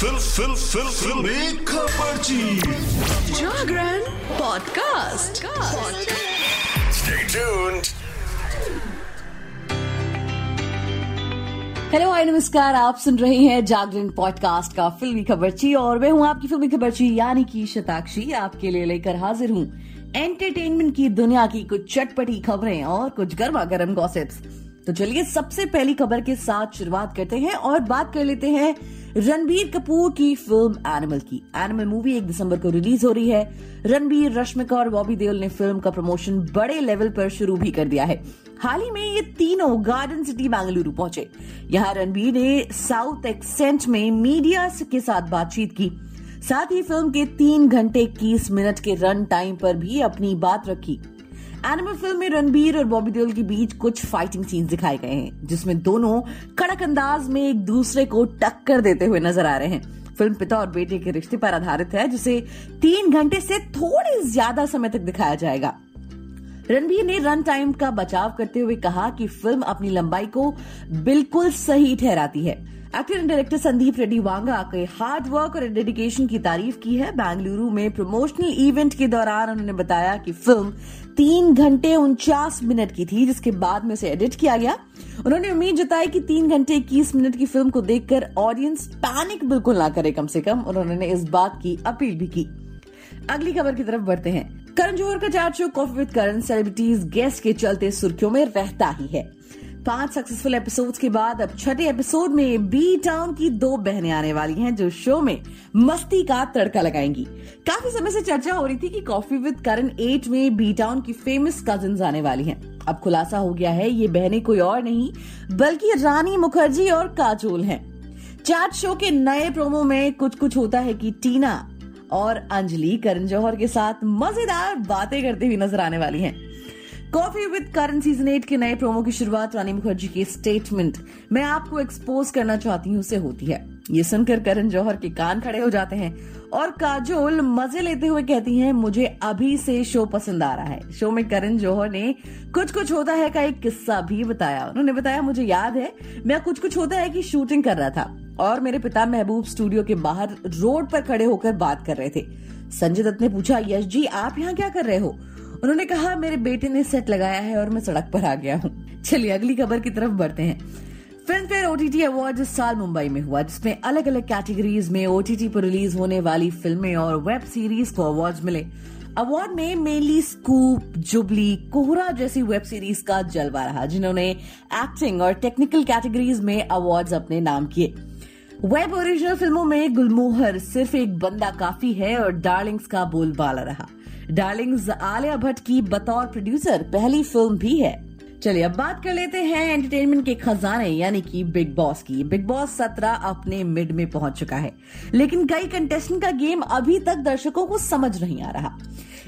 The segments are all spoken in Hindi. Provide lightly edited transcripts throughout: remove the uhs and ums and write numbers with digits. जागरण podcast. Stay tuned. Hello hi नमस्कार, आप सुन रहे हैं जागरण पॉडकास्ट का फिल्मी खबरची और मैं हूं आपकी फिल्मी खबरची यानी कि शताक्षी। आपके लिए लेकर हाजिर हूं एंटरटेनमेंट की दुनिया की कुछ चटपटी खबरें और कुछ गर्मा गर्म गॉसिप्स। तो चलिए सबसे पहली खबर के साथ शुरुआत करते हैं और बात कर लेते हैं रणबीर कपूर की फिल्म एनिमल की। एनिमल मूवी 1 दिसंबर को रिलीज हो रही है। रणबीर, रश्मिका और बॉबी देवल ने फिल्म का प्रमोशन बड़े लेवल पर शुरू भी कर दिया है। हाल ही में ये तीनों गार्डन सिटी बैंगलुरु पहुंचे। यहाँ रणबीर ने साउथ एक्सेंट में मीडिया के साथ बातचीत की, साथ ही फिल्म के 3 घंटे 21 मिनट के रन टाइम पर भी अपनी बात रखी। एनिमल फिल्म में रणबीर और बॉबी देओल के बीच कुछ फाइटिंग सीन्स दिखाए गए हैं, जिसमें दोनों कड़क अंदाज में एक दूसरे को टक्कर देते हुए नजर आ रहे हैं। फिल्म पिता और बेटे के रिश्ते पर आधारित है, जिसे 3 घंटे से थोड़े ज्यादा समय तक दिखाया जाएगा। रणबीर ने रन टाइम का बचाव करते हुए कहा कि फिल्म अपनी लंबाई को बिल्कुल सही ठहराती है। Actor and director Sandeep Reddy Vanga के हार्ड वर्क और डेडिकेशन की तारीफ की है। बेंगलुरु में प्रमोशनल इवेंट के दौरान उन्होंने बताया कि फिल्म 3 घंटे 49 मिनट की थी, जिसके बाद में उसे एडिट किया गया। उन्होंने उम्मीद जताई कि 3 घंटे 21 मिनट की फिल्म को देखकर ऑडियंस पैनिक बिल्कुल ना करे, कम से कम। उन्होंने इस बात की अपील भी की। अगली खबर की तरफ बढ़ते हैं। करण जौहर का chat show coffee with Karan celebrities guest के चलते सुर्खियों में रहता ही है। 5 सक्सेसफुल एपिसोड्स के बाद अब 6ठे एपिसोड में बी टाउन की 2 बहनें आने वाली हैं, जो शो में मस्ती का तड़का लगाएंगी। काफी समय से चर्चा हो रही थी कि कॉफी विद करण 8 में बी टाउन की फेमस कजिन्स आने वाली हैं। अब खुलासा हो गया है ये बहनें कोई और नहीं बल्कि रानी मुखर्जी और काजोल हैं। चैट शो के नए प्रोमो में कुछ कुछ होता है की टीना और अंजलि करण जौहर के साथ मजेदार बातें करते हुए नजर आने वाली हैं। कॉफी विद करण सीजन 8 के नए प्रोमो की शुरुआत रानी मुखर्जी के स्टेटमेंट मैं आपको एक्सपोज करना चाहती हूँ से होती है। ये सुनकर करण जौहर के कान खड़े हो जाते हैं और काजोल मजे लेते हुए कहती हैं मुझे अभी से शो पसंद आ रहा है। शो में करण जौहर ने कुछ कुछ होता है का एक किस्सा भी बताया। उन्होंने बताया मुझे याद है मैं कुछ कुछ होता है की शूटिंग कर रहा था और मेरे पिता महबूब स्टूडियो के बाहर रोड पर खड़े होकर बात कर रहे थे। संजय दत्त ने पूछा यश जी आप यहाँ क्या कर रहे हो? उन्होंने कहा मेरे बेटे ने सेट लगाया है और मैं सड़क पर आ गया हूँ। चलिए अगली खबर की तरफ बढ़ते हैं। फिल्मफेयर ओटीटी अवॉर्ड्स इस साल मुंबई में हुआ, जिसमें अलग अलग कैटेगरीज में ओटीटी पर रिलीज होने वाली फिल्में और वेब सीरीज को अवार्ड मिले। अवार्ड में मेनली स्कूप, जुबली, कोहरा जैसी वेब सीरीज का जलवा रहा, जिन्होंने एक्टिंग और टेक्निकल कैटेगरीज में अवार्ड अपने नाम किए। वेब ओरिजिनल फिल्मों में गुलमोहर, सिर्फ एक बंदा काफी है और डार्लिंग्स का बोलबाला रहा। डार्लिंग्स आलिया भट्ट की बतौर प्रोड्यूसर पहली फिल्म भी है। चलिए अब बात कर लेते हैं एंटरटेनमेंट के खजाने यानी कि बिग बॉस की। बिग बॉस 17 अपने मिड में पहुंच चुका है, लेकिन कई कंटेस्टेंट का गेम अभी तक दर्शकों को समझ नहीं आ रहा।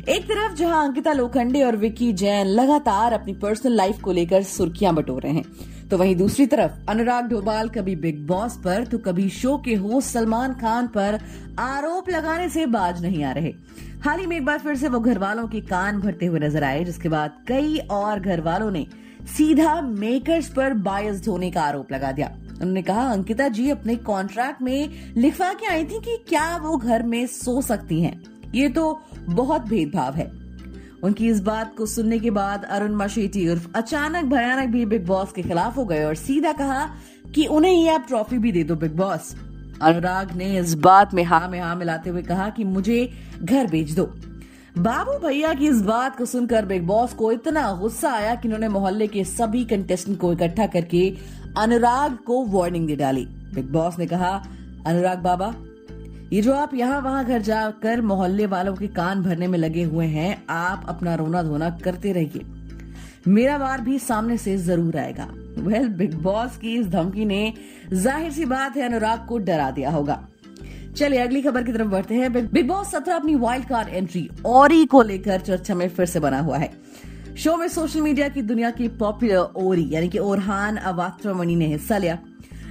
एक तरफ जहां अंकिता लोखंडे और विक्की जैन लगातार अपनी पर्सनल लाइफ को लेकर सुर्खियां बटोर रहे हैं, तो वहीं दूसरी तरफ अनुराग ढोबाल कभी बिग बॉस पर तो कभी शो के होस्ट सलमान खान पर आरोप लगाने से बाज नहीं आ रहे। हाल ही में एक बार फिर से वो घर वालों के कान भरते हुए नजर आए, जिसके बाद कई और घर वालों ने सीधा मेकर्स पर बायस्ड होने का आरोप लगा दिया। उन्होंने कहा अंकिता जी अपने कॉन्ट्रैक्ट में लिखवा के आई थी कि क्या वो घर में सो सकती हैं। ये तो बहुत भेदभाव है। उनकी इस बात को सुनने के बाद अरुण माशेटी उर्फ अचानक भयानक भी बिग बॉस के खिलाफ हो गए और सीधा कहा कि उन्हें ही आप ट्रॉफी भी दे दो बिग बॉस। अनुराग ने इस बात में हाँ मिलाते हुए कहा कि मुझे घर भेज दो। बाबु भैया की इस बात को सुनकर बिग बॉस को इतना गुस्सा आया कि उन्होंने मोहल्ले के सभी कंटेस्टेंट को इकट्ठा करके अनुराग को वार्निंग दे डाली। बिग बॉस ने कहा अनुराग बाबा, ये जो आप यहाँ वहाँ घर जाकर मोहल्ले वालों के कान भरने में लगे हुए हैं, आप अपना रोना धोना करते रहिए, मेरा वार भी सामने से जरूर आएगा। बिग बॉस की इस धमकी ने जाहिर सी बात है अनुराग को डरा दिया होगा। चलिए अगली खबर की तरफ बढ़ते हैं। बिग बॉस 17 अपनी वाइल्ड कार्ड एंट्री ओरी को लेकर चर्चा में फिर से बना हुआ है। शो में सोशल मीडिया की दुनिया की पॉपुलर ओरी यानी कि औरहान अवाथ्रमणी ने हिस्सा लिया।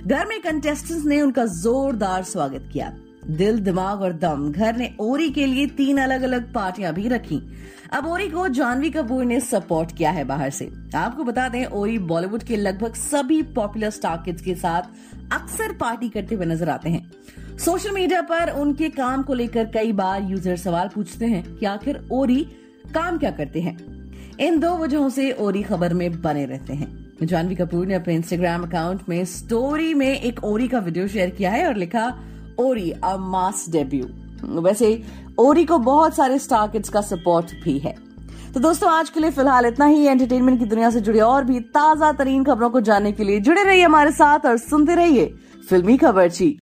घर में कंटेस्टेंट्स ने उनका जोरदार स्वागत किया। दिल, दिमाग और दम घर ने ओरी के लिए 3 अलग अलग पार्टियां भी रखी। अब ओरी को जानवी कपूर ने सपोर्ट किया है बाहर से। आपको बता दें ओरी बॉलीवुड के लगभग सभी पॉपुलर स्टार किड्स के साथ अक्सर पार्टी करते हुए नजर आते हैं। सोशल मीडिया पर उनके काम को लेकर कई बार यूजर सवाल पूछते हैं कि आखिर ओरी काम क्या करते हैं। इन दो वजहों से ओरी खबर में बने रहते हैं। जानवी कपूर ने अपने इंस्टाग्राम अकाउंट में स्टोरी में एक ओरी का वीडियो शेयर किया है और लिखा ओरी अ मास डेब्यू। वैसे ओरी को बहुत सारे स्टार किड्स का सपोर्ट भी है। तो दोस्तों आज के लिए फिलहाल इतना ही। एंटरटेनमेंट की दुनिया से जुड़ी और भी ताजा तरीन खबरों को जानने के लिए जुड़े रहिए हमारे साथ और सुनते रहिए फिल्मी खबरची।